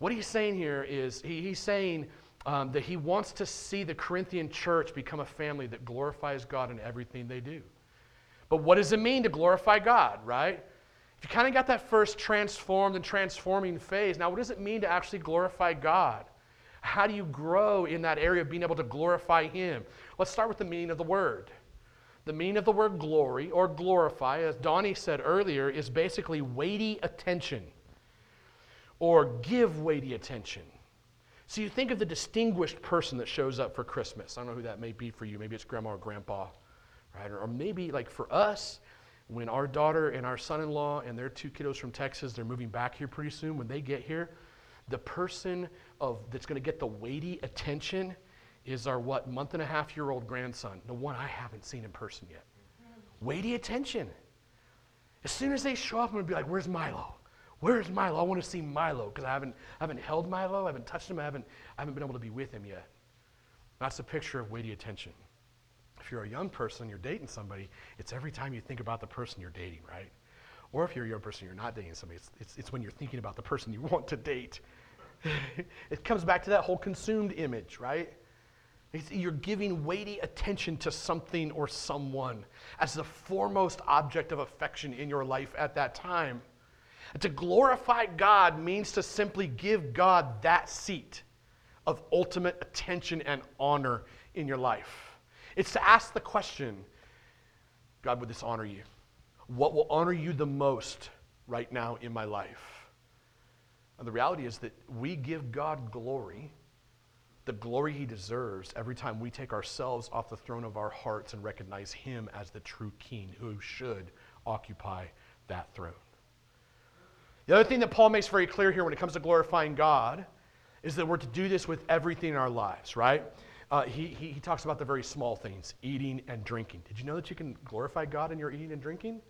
What he's saying here is, he, he's saying... Um, that he wants to see the Corinthian church become a family that glorifies God in everything they do. But what does it mean to glorify God, right? If you kind of got that first transformed and transforming phase, now what does it mean to actually glorify God? How do you grow in that area of being able to glorify him? Let's start with the meaning of the word. The meaning of the word glory or glorify, as Donnie said earlier, is basically weighty attention or give weighty attention. So you think of the distinguished person that shows up for Christmas. I don't know who that may be for you. Maybe it's grandma or grandpa, right? Or, or maybe like for us, when our daughter and our son-in-law and their two kiddos from Texas, they're moving back here pretty soon. When they get here, the person of that's going to get the weighty attention is our what month and a half year old grandson, the one I haven't seen in person yet. Weighty attention. As soon as they show up, I'm going to be like, where's Milo? Where's Milo? I want to see Milo because I haven't, I haven't held Milo. I haven't touched him. I haven't, I haven't been able to be with him yet. That's a picture of weighty attention. If you're a young person, you're dating somebody, it's every time you think about the person you're dating, right? Or if you're a young person, you're not dating somebody, it's, it's, it's when you're thinking about the person you want to date. It comes back to that whole consumed image, right? It's, you're giving weighty attention to something or someone as the foremost object of affection in your life at that time. To glorify God means to simply give God that seat of ultimate attention and honor in your life. It's to ask the question, God, would this honor you? What will honor you the most right now in my life? And the reality is that we give God glory, the glory he deserves, every time we take ourselves off the throne of our hearts and recognize him as the true king who should occupy that throne. The other thing that Paul makes very clear here when it comes to glorifying God is that we're to do this with everything in our lives, right? Uh, he, he, he talks about the very small things, eating and drinking. Did you know that you can glorify God in your eating and drinking?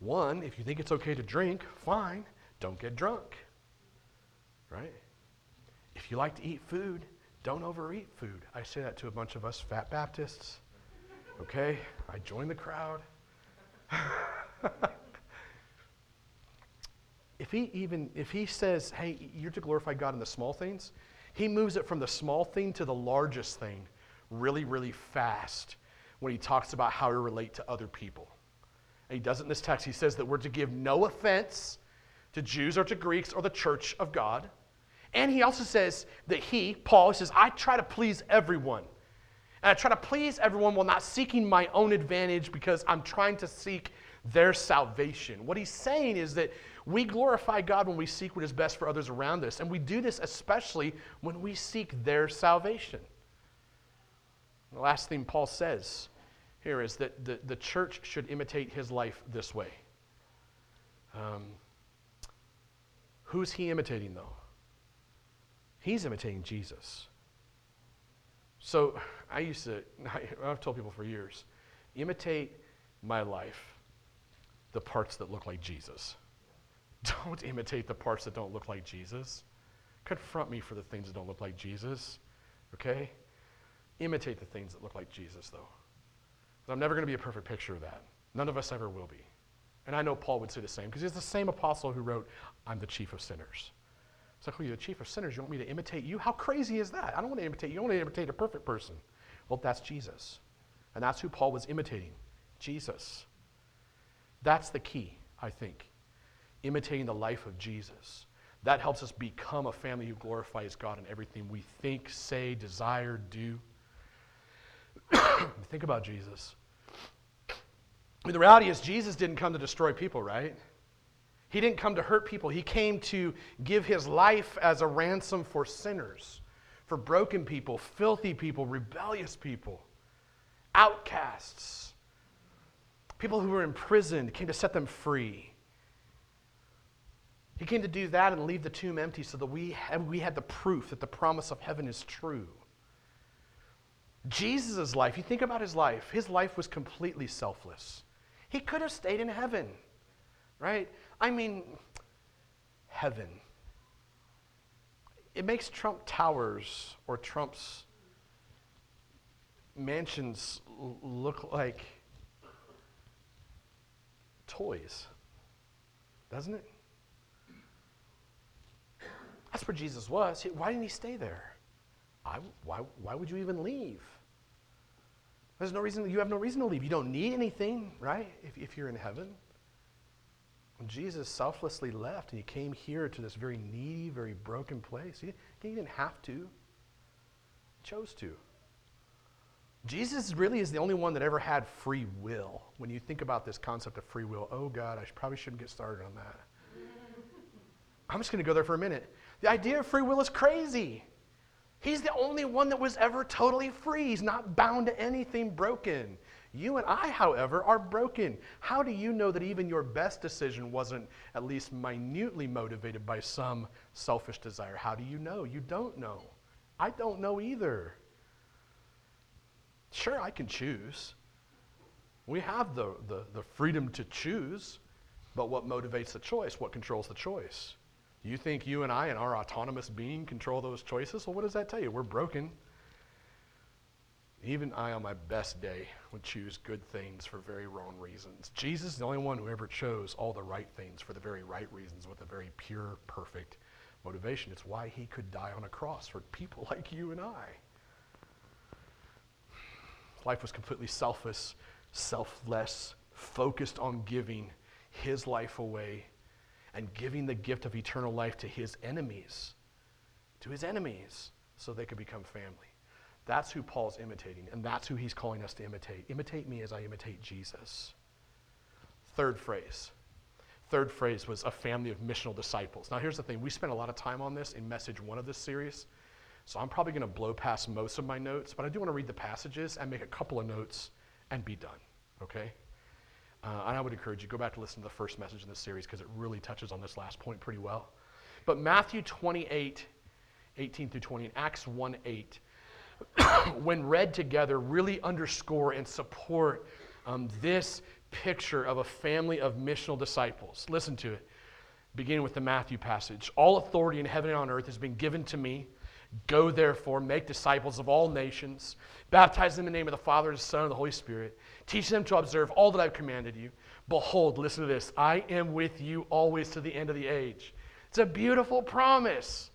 One, if you think it's okay to drink, fine, don't get drunk, right? If you like to eat food, don't overeat food. I say that to a bunch of us fat Baptists, okay? I join the crowd. If he even, if he says, hey, you're to glorify God in the small things, he moves it from the small thing to the largest thing really, really fast when he talks about how we relate to other people. And he does it in this text. He says that we're to give no offense to Jews or to Greeks or the church of God. And he also says that he, Paul, he says, I try to please everyone. And I try to please everyone while not seeking my own advantage because I'm trying to seek their salvation. What he's saying is that we glorify God when we seek what is best for others around us. And we do this especially when we seek their salvation. The last thing Paul says here is that the, the church should imitate his life this way. Um, who's he imitating, though? He's imitating Jesus. So I used to, I've told people for years, imitate my life, the parts that look like Jesus. Don't imitate the parts that don't look like Jesus. Confront me for the things that don't look like Jesus, okay? Imitate the things that look like Jesus, though. I'm never going to be a perfect picture of that. None of us ever will be. And I know Paul would say the same, because he's the same apostle who wrote, I'm the chief of sinners. It's like, well, you're the chief of sinners, you want me to imitate you? How crazy is that? I don't want to imitate you, I want to imitate a perfect person. Well, that's Jesus. And that's who Paul was imitating, Jesus. That's the key, I think, imitating the life of Jesus. That helps us become a family who glorifies God in everything we think, say, desire, do. Think about Jesus. I mean, the reality is Jesus didn't come to destroy people, right? He didn't come to hurt people. He came to give his life as a ransom for sinners, for broken people, filthy people, rebellious people, outcasts. People who were imprisoned, came to set them free. He came to do that and leave the tomb empty so that we had, we had the proof that the promise of heaven is true. Jesus' life, you think about his life, his life was completely selfless. He could have stayed in heaven, right? I mean, heaven. It makes Trump Towers or Trump's mansions look like toys, doesn't it? That's where Jesus was. He, why didn't he stay there? I, why, why would you even leave? There's no reason. You have no reason to leave. You don't need anything, right? If, if you're in heaven. When Jesus selflessly left and he came here to this very needy, very broken place, he, he didn't have to. He chose to. Jesus really is the only one that ever had free will. When you think about this concept of free will, oh God, I probably shouldn't get started on that. I'm just going to go there for a minute. The idea of free will is crazy. He's the only one that was ever totally free. He's not bound to anything broken. You and I, however, are broken. How do you know that even your best decision wasn't at least minutely motivated by some selfish desire? How do you know? You don't know. I don't know either. Sure, I can choose. We have the, the, the freedom to choose, but what motivates the choice? What controls the choice? You think you and I and our autonomous being control those choices? Well, what does that tell you? We're broken. Even I on my best day would choose good things for very wrong reasons. Jesus is the only one who ever chose all the right things for the very right reasons with a very pure, perfect motivation. It's why he could die on a cross for people like you and I. Life was completely selfless, selfless, focused on giving his life away and giving the gift of eternal life to his enemies, to his enemies, so they could become family. That's who Paul's imitating, and that's who he's calling us to imitate. Imitate me as I imitate Jesus. Third phrase. Third phrase was a family of missional disciples. Now here's the thing. We spent a lot of time on this in message one of this series, so I'm probably going to blow past most of my notes, but I do want to read the passages and make a couple of notes and be done, okay? Uh, and I would encourage you, go back to listen to the first message in this series because it really touches on this last point pretty well. But Matthew twenty-eight, eighteen through twenty, and Acts one eight, when read together, really underscore and support um, this picture of a family of missional disciples. Listen to it, beginning with the Matthew passage. All authority in heaven and on earth has been given to me. Go, therefore, make disciples of all nations, baptize them in the name of the Father, the Son, and the Holy Spirit. Teach them to observe all that I've commanded you. Behold, listen to this, I am with you always to the end of the age. It's a beautiful promise.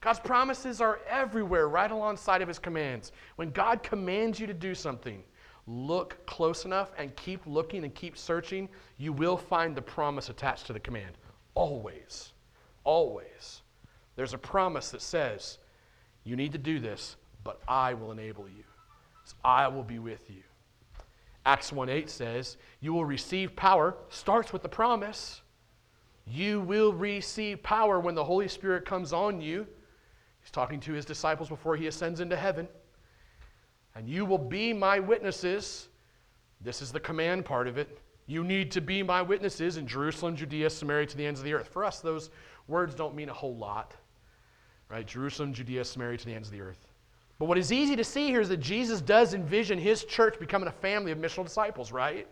God's promises are everywhere, right alongside of his commands. When God commands you to do something, look close enough and keep looking and keep searching. You will find the promise attached to the command. Always. Always. There's a promise that says, you need to do this, but I will enable you. So I will be with you. Acts one eight says, you will receive power, starts with the promise. You will receive power when the Holy Spirit comes on you. He's talking to his disciples before he ascends into heaven. And you will be my witnesses. This is the command part of it. You need to be my witnesses in Jerusalem, Judea, Samaria, to the ends of the earth. For us, those words don't mean a whole lot. Right? Jerusalem, Judea, Samaria, to the ends of the earth. But what is easy to see here is that Jesus does envision his church becoming a family of missional disciples, right?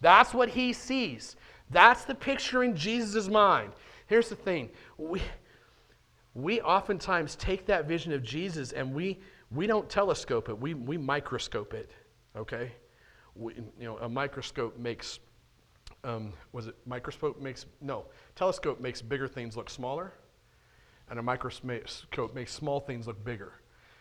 That's what he sees. That's the picture in Jesus' mind. Here's the thing. We, we oftentimes take that vision of Jesus and we, we don't telescope it. We, we microscope it, okay? We, you know, a microscope makes, um, was it microscope makes, no. Telescope makes bigger things look smaller. And a microscope makes small things look bigger.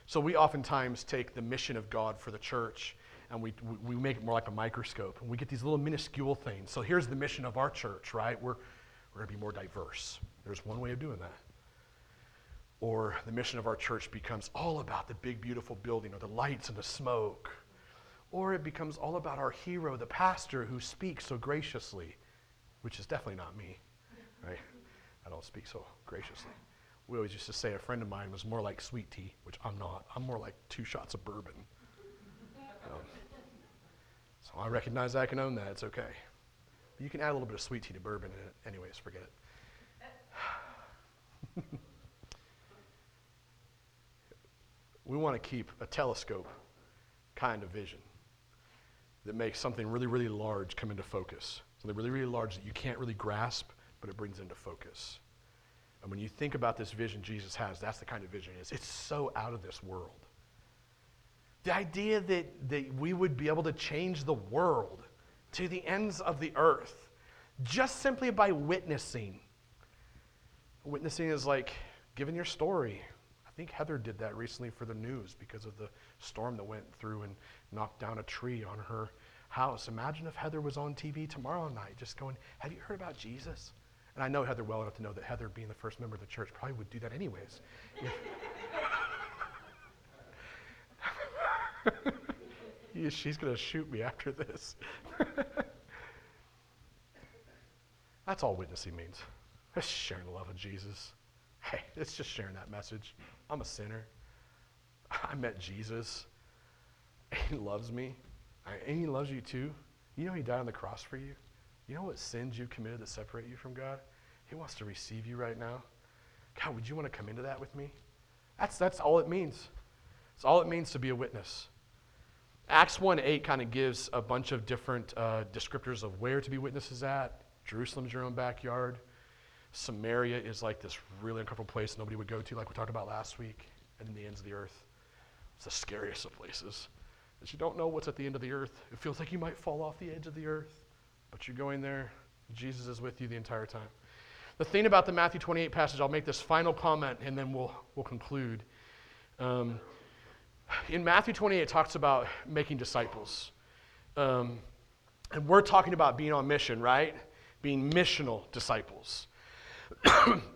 So we oftentimes take the mission of God for the church and we we make it more like a microscope. And we get these little minuscule things. So here's the mission of our church, right? We're, we're going to be more diverse. There's one way of doing that. Or the mission of our church becomes all about the big, beautiful building or the lights and the smoke. Or it becomes all about our hero, the pastor who speaks so graciously, which is definitely not me, right? I don't speak so graciously. We always used to say a friend of mine was more like sweet tea, which I'm not. I'm more like two shots of bourbon. Um, so I recognize I can own that. It's okay. But you can add a little bit of sweet tea to bourbon in it. Anyways, forget it. We want to keep a telescope kind of vision that makes something really, really large come into focus. Something really, really large that you can't really grasp, but it brings into focus. And when you think about this vision Jesus has, that's the kind of vision it is. It's so out of this world. The idea that, that we would be able to change the world to the ends of the earth just simply by witnessing. Witnessing is like giving your story. I think Heather did that recently for the news because of the storm that went through and knocked down a tree on her house. Imagine if Heather was on T V tomorrow night just going, have you heard about Jesus? And I know Heather well enough to know that Heather, being the first member of the church, probably would do that anyways. Yeah, she's going to shoot me after this. That's all witnessing means. Let's share the love of Jesus. Hey, it's just sharing that message. I'm a sinner. I met Jesus. He loves me. And he loves you too. You know he died on the cross for you. You know what sins you've committed that separate you from God? He wants to receive you right now. God, would you want to come into that with me? That's that's all it means. It's all it means to be a witness. Acts one eight kind of gives a bunch of different uh, descriptors of where to be witnesses at. Jerusalem's your own backyard. Samaria is like this really uncomfortable place nobody would go to, like we talked about last week. And then the ends of the earth. It's the scariest of places. Because you don't know what's at the end of the earth. It feels like you might fall off the edge of the earth. But you're going there. Jesus is with you the entire time. The thing about the Matthew twenty-eight passage, I'll make this final comment and then we'll we'll conclude. Um, in Matthew twenty-eight, it talks about making disciples. Um, and we're talking about being on mission, right? Being missional disciples.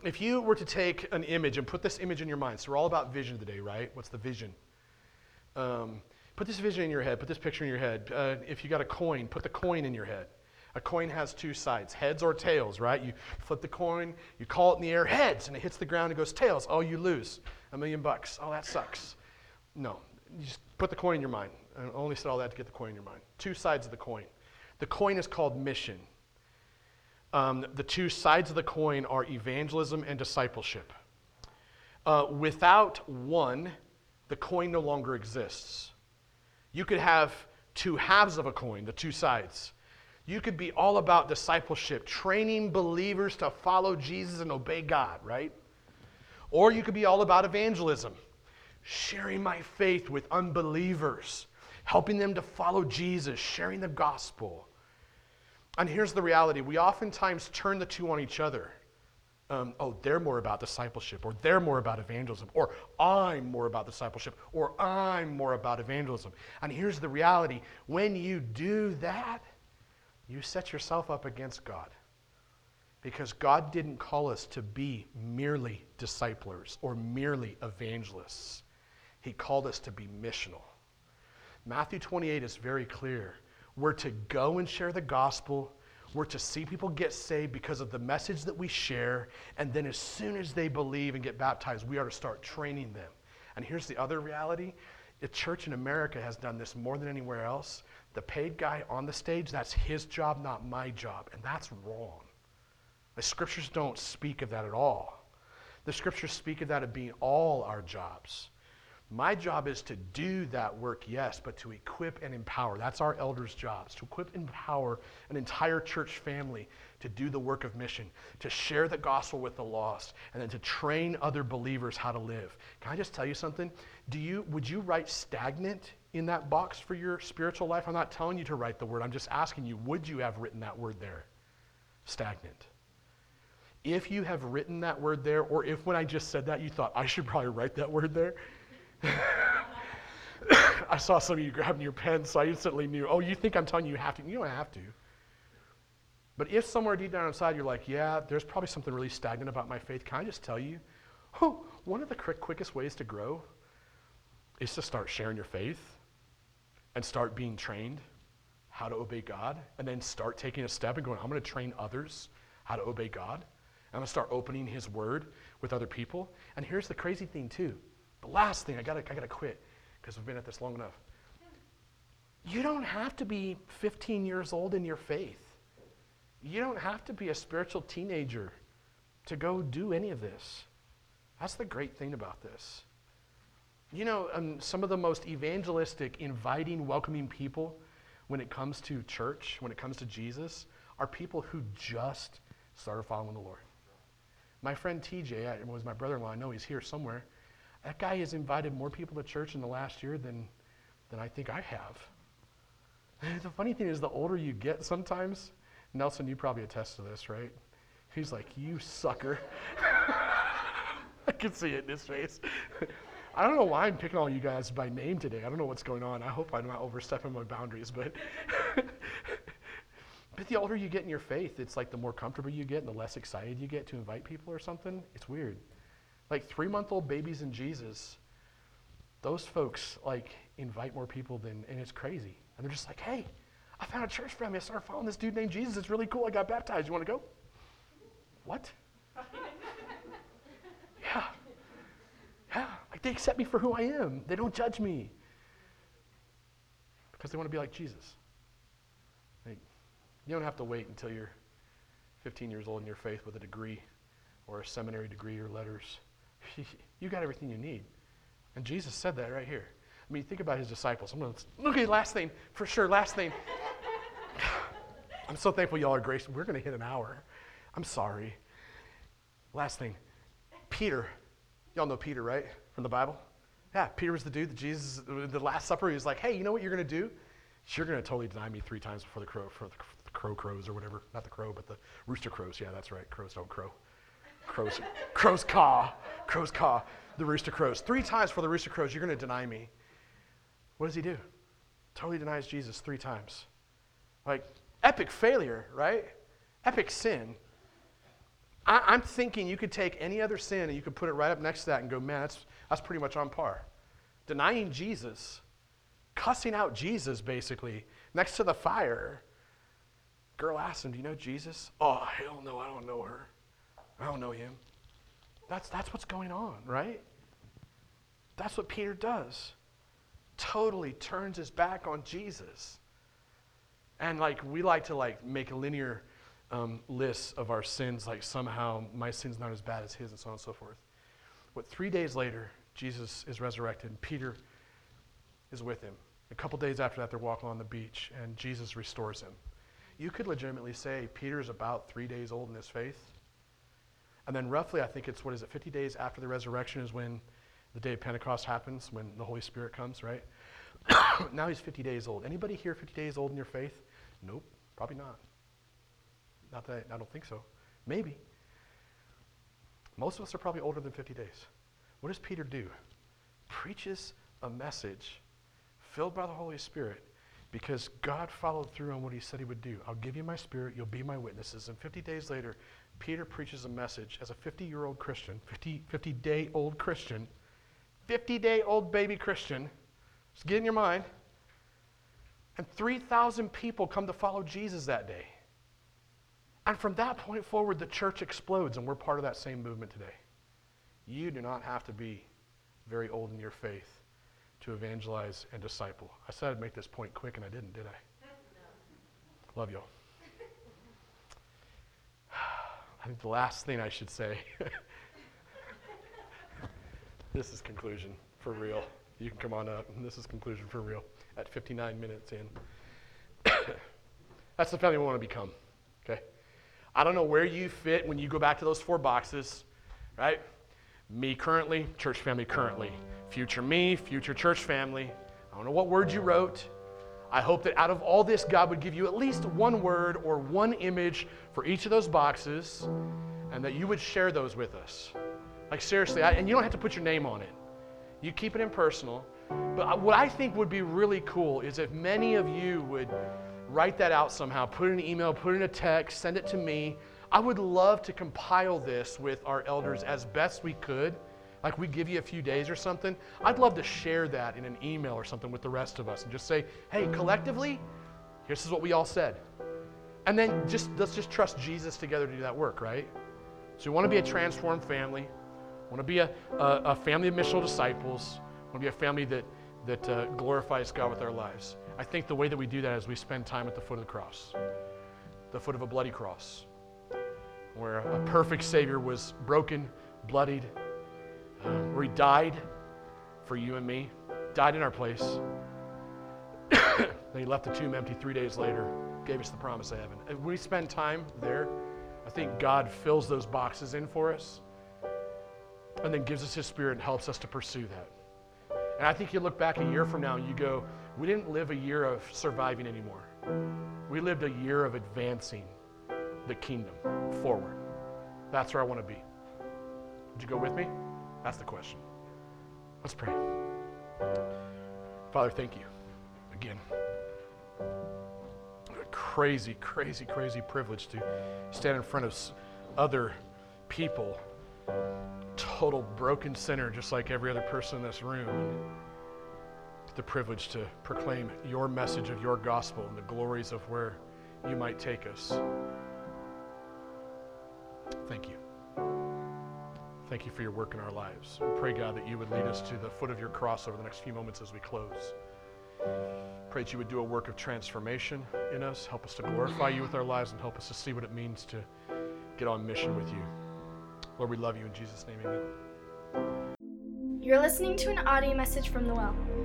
If you were to take an image and put this image in your mind, so we're all about vision today, right? What's the vision? Um, put this vision in your head. Put this picture in your head. Uh, if you got a coin, put the coin in your head. A coin has two sides, heads or tails, right? You flip the coin, you call it in the air, heads, and it hits the ground and goes tails. Oh, you lose a million bucks. Oh, that sucks. No, you just put the coin in your mind. I only said all that to get the coin in your mind. Two sides of the coin. The coin is called mission. Um, the two sides of the coin are evangelism and discipleship. Uh, without one, the coin no longer exists. You could have two halves of a coin, the two sides. You could be all about discipleship, training believers to follow Jesus and obey God, right? Or you could be all about evangelism, sharing my faith with unbelievers, helping them to follow Jesus, sharing the gospel. And here's the reality. We oftentimes turn the two on each other. Um, oh, they're more about discipleship, or they're more about evangelism, or I'm more about discipleship, or I'm more about evangelism. And here's the reality. When you do that, you set yourself up against God, because God didn't call us to be merely disciplers or merely evangelists. He called us to be missional. Matthew twenty-eight is very clear. We're to go and share the gospel. We're to see people get saved because of the message that we share. And then as soon as they believe and get baptized, we are to start training them. And here's the other reality. The church in America has done this more than anywhere else. The paid guy on the stage, that's his job, not my job. And that's wrong. The scriptures don't speak of that at all. The scriptures speak of that as being all our jobs. My job is to do that work, yes, but to equip and empower. That's our elders' jobs, to equip and empower an entire church family to do the work of mission, to share the gospel with the lost, and then to train other believers how to live. Can I just tell you something? Do you, would you write stagnant in that box for your spiritual life? I'm not telling you to write the word. I'm just asking you, would you have written that word there? Stagnant. If you have written that word there, or if when I just said that, you thought, I should probably write that word there, I saw some of you grabbing your pen, so I instantly knew, oh, you think I'm telling you you have to. You don't have to. But if somewhere deep down inside you're like, yeah, there's probably something really stagnant about my faith, can I just tell you, oh, one of the quick, quickest ways to grow is to start sharing your faith and start being trained how to obey God, and then start taking a step and going, I'm going to train others how to obey God. I'm going to start opening his word with other people. And here's the crazy thing, too. The last thing, I gotta, I gotta quit because we've been at this long enough. You don't have to be fifteen years old in your faith. You don't have to be a spiritual teenager to go do any of this. That's the great thing about this. You know, um, some of the most evangelistic, inviting, welcoming people when it comes to church, when it comes to Jesus, are people who just started following the Lord. My friend T J, was my brother-in-law, I know he's here somewhere. That guy has invited more people to church in the last year than than I think I have. And the funny thing is, the older you get sometimes, Nelson, you probably attest to this, right? He's like, you sucker. I can see it in his face. I don't know why I'm picking all you guys by name today. I don't know what's going on. I hope I'm not overstepping my boundaries. But, but the older you get in your faith, it's like the more comfortable you get and the less excited you get to invite people or something. It's weird. Like three-month-old babies in Jesus, those folks like invite more people than, and it's crazy. And they're just like, hey, I found a church family. I started following this dude named Jesus. It's really cool. I got baptized. You want to go? What? accept me for who I am. They don't judge me. Because they want to be like Jesus. Like, you don't have to wait until you're fifteen years old in your faith with a degree or a seminary degree or letters. You got everything you need. And Jesus said that right here. I mean, think about his disciples. I'm going to look at last thing, for sure, last thing. I'm so thankful y'all are gracious. We're going to hit an hour. I'm sorry. Last thing, Peter. Y'all know Peter, right, from the Bible? Yeah, Peter was the dude that Jesus, the Last Supper, he was like, hey, you know what you're going to do? You're going to totally deny me three times before the crow, before the crow crows or whatever. Not the crow, but the rooster crows. Yeah, that's right. Crows don't crow. Crows, crows caw. Crows caw. The rooster crows. Three times before the rooster crows, you're going to deny me. What does he do? Totally denies Jesus three times. Like, epic failure, right? Epic sin. I, I'm thinking you could take any other sin and you could put it right up next to that and go, man, that's, that's pretty much on par. Denying Jesus, cussing out Jesus, basically, next to the fire. Girl asks him, do you know Jesus? Oh, hell no, I don't know her. I don't know him. That's, that's what's going on, right? That's what Peter does. Totally turns his back on Jesus. And like, we like to like make a linear um, list of our sins, like somehow my sin's not as bad as his and so on and so forth. But three days later, Jesus is resurrected and Peter is with him. A couple days after that, they're walking on the beach and Jesus restores him. You could legitimately say Peter's about three days old in his faith. And then roughly, I think it's, what is it, fifty days after the resurrection is when the day of Pentecost happens, when the Holy Spirit comes, right? Now he's fifty days old. Anybody here fifty days old in your faith? Nope, probably not. Not that I, I don't think so. Maybe. Most of us are probably older than fifty days. What does Peter do? Preaches a message filled by the Holy Spirit because God followed through on what he said he would do. I'll give you my spirit, you'll be my witnesses. And fifty days later, Peter preaches a message as a fifty-year-old Christian, fifty, fifty-day-old Christian, fifty-day-old baby Christian. Just get in your mind. And three thousand people come to follow Jesus that day. And from that point forward, the church explodes, and we're part of that same movement today. You do not have to be very old in your faith to evangelize and disciple. I said I'd make this point quick, and I didn't, did I? No. Love y'all. I think the last thing I should say, this is conclusion for real. You can come on up. This is conclusion for real at fifty-nine minutes in. That's the family we want to become, okay? I don't know where you fit when you go back to those four boxes, right? Me currently, church family currently. Future me, future church family. I don't know what word you wrote. I hope that out of all this, God would give you at least one word or one image for each of those boxes and that you would share those with us. Like seriously, I, and you don't have to put your name on it. You keep it impersonal. But what I think would be really cool is if many of you would write that out somehow, put in an email, put in a text, send it to me. I would love to compile this with our elders as best we could. Like we give you a few days or something, I'd love to share that in an email or something with the rest of us and just say, hey, collectively, this is what we all said. And then just let's just trust Jesus together to do that work, right? So we want to be a transformed family, want to be a, a, a family of missional disciples, want to be a family that, that uh, glorifies God with our lives. I think the way that we do that is we spend time at the foot of the cross, the foot of a bloody cross, where a perfect Savior was broken, bloodied, Um, where he died for you and me, died in our place. Then he left the tomb empty three days later, gave us the promise of heaven. If we spend time there, I think God fills those boxes in for us and then gives us his spirit and helps us to pursue that. And I think you look back a year from now and you go, we didn't live a year of surviving anymore. We lived a year of advancing the kingdom forward. That's where I want to be. Would you go with me? That's the question. Let's pray. Father, thank you again. What a crazy, crazy, crazy privilege to stand in front of other people, total broken sinner, just like every other person in this room. And the privilege to proclaim your message of your gospel and the glories of where you might take us. Thank you. Thank you for your work in our lives. We pray, God, that you would lead us to the foot of your cross over the next few moments as we close. Pray that you would do a work of transformation in us. Help us to glorify you with our lives and help us to see what it means to get on mission with you. Lord, we love you. In Jesus' name, amen. You're listening to an audio message from The Well,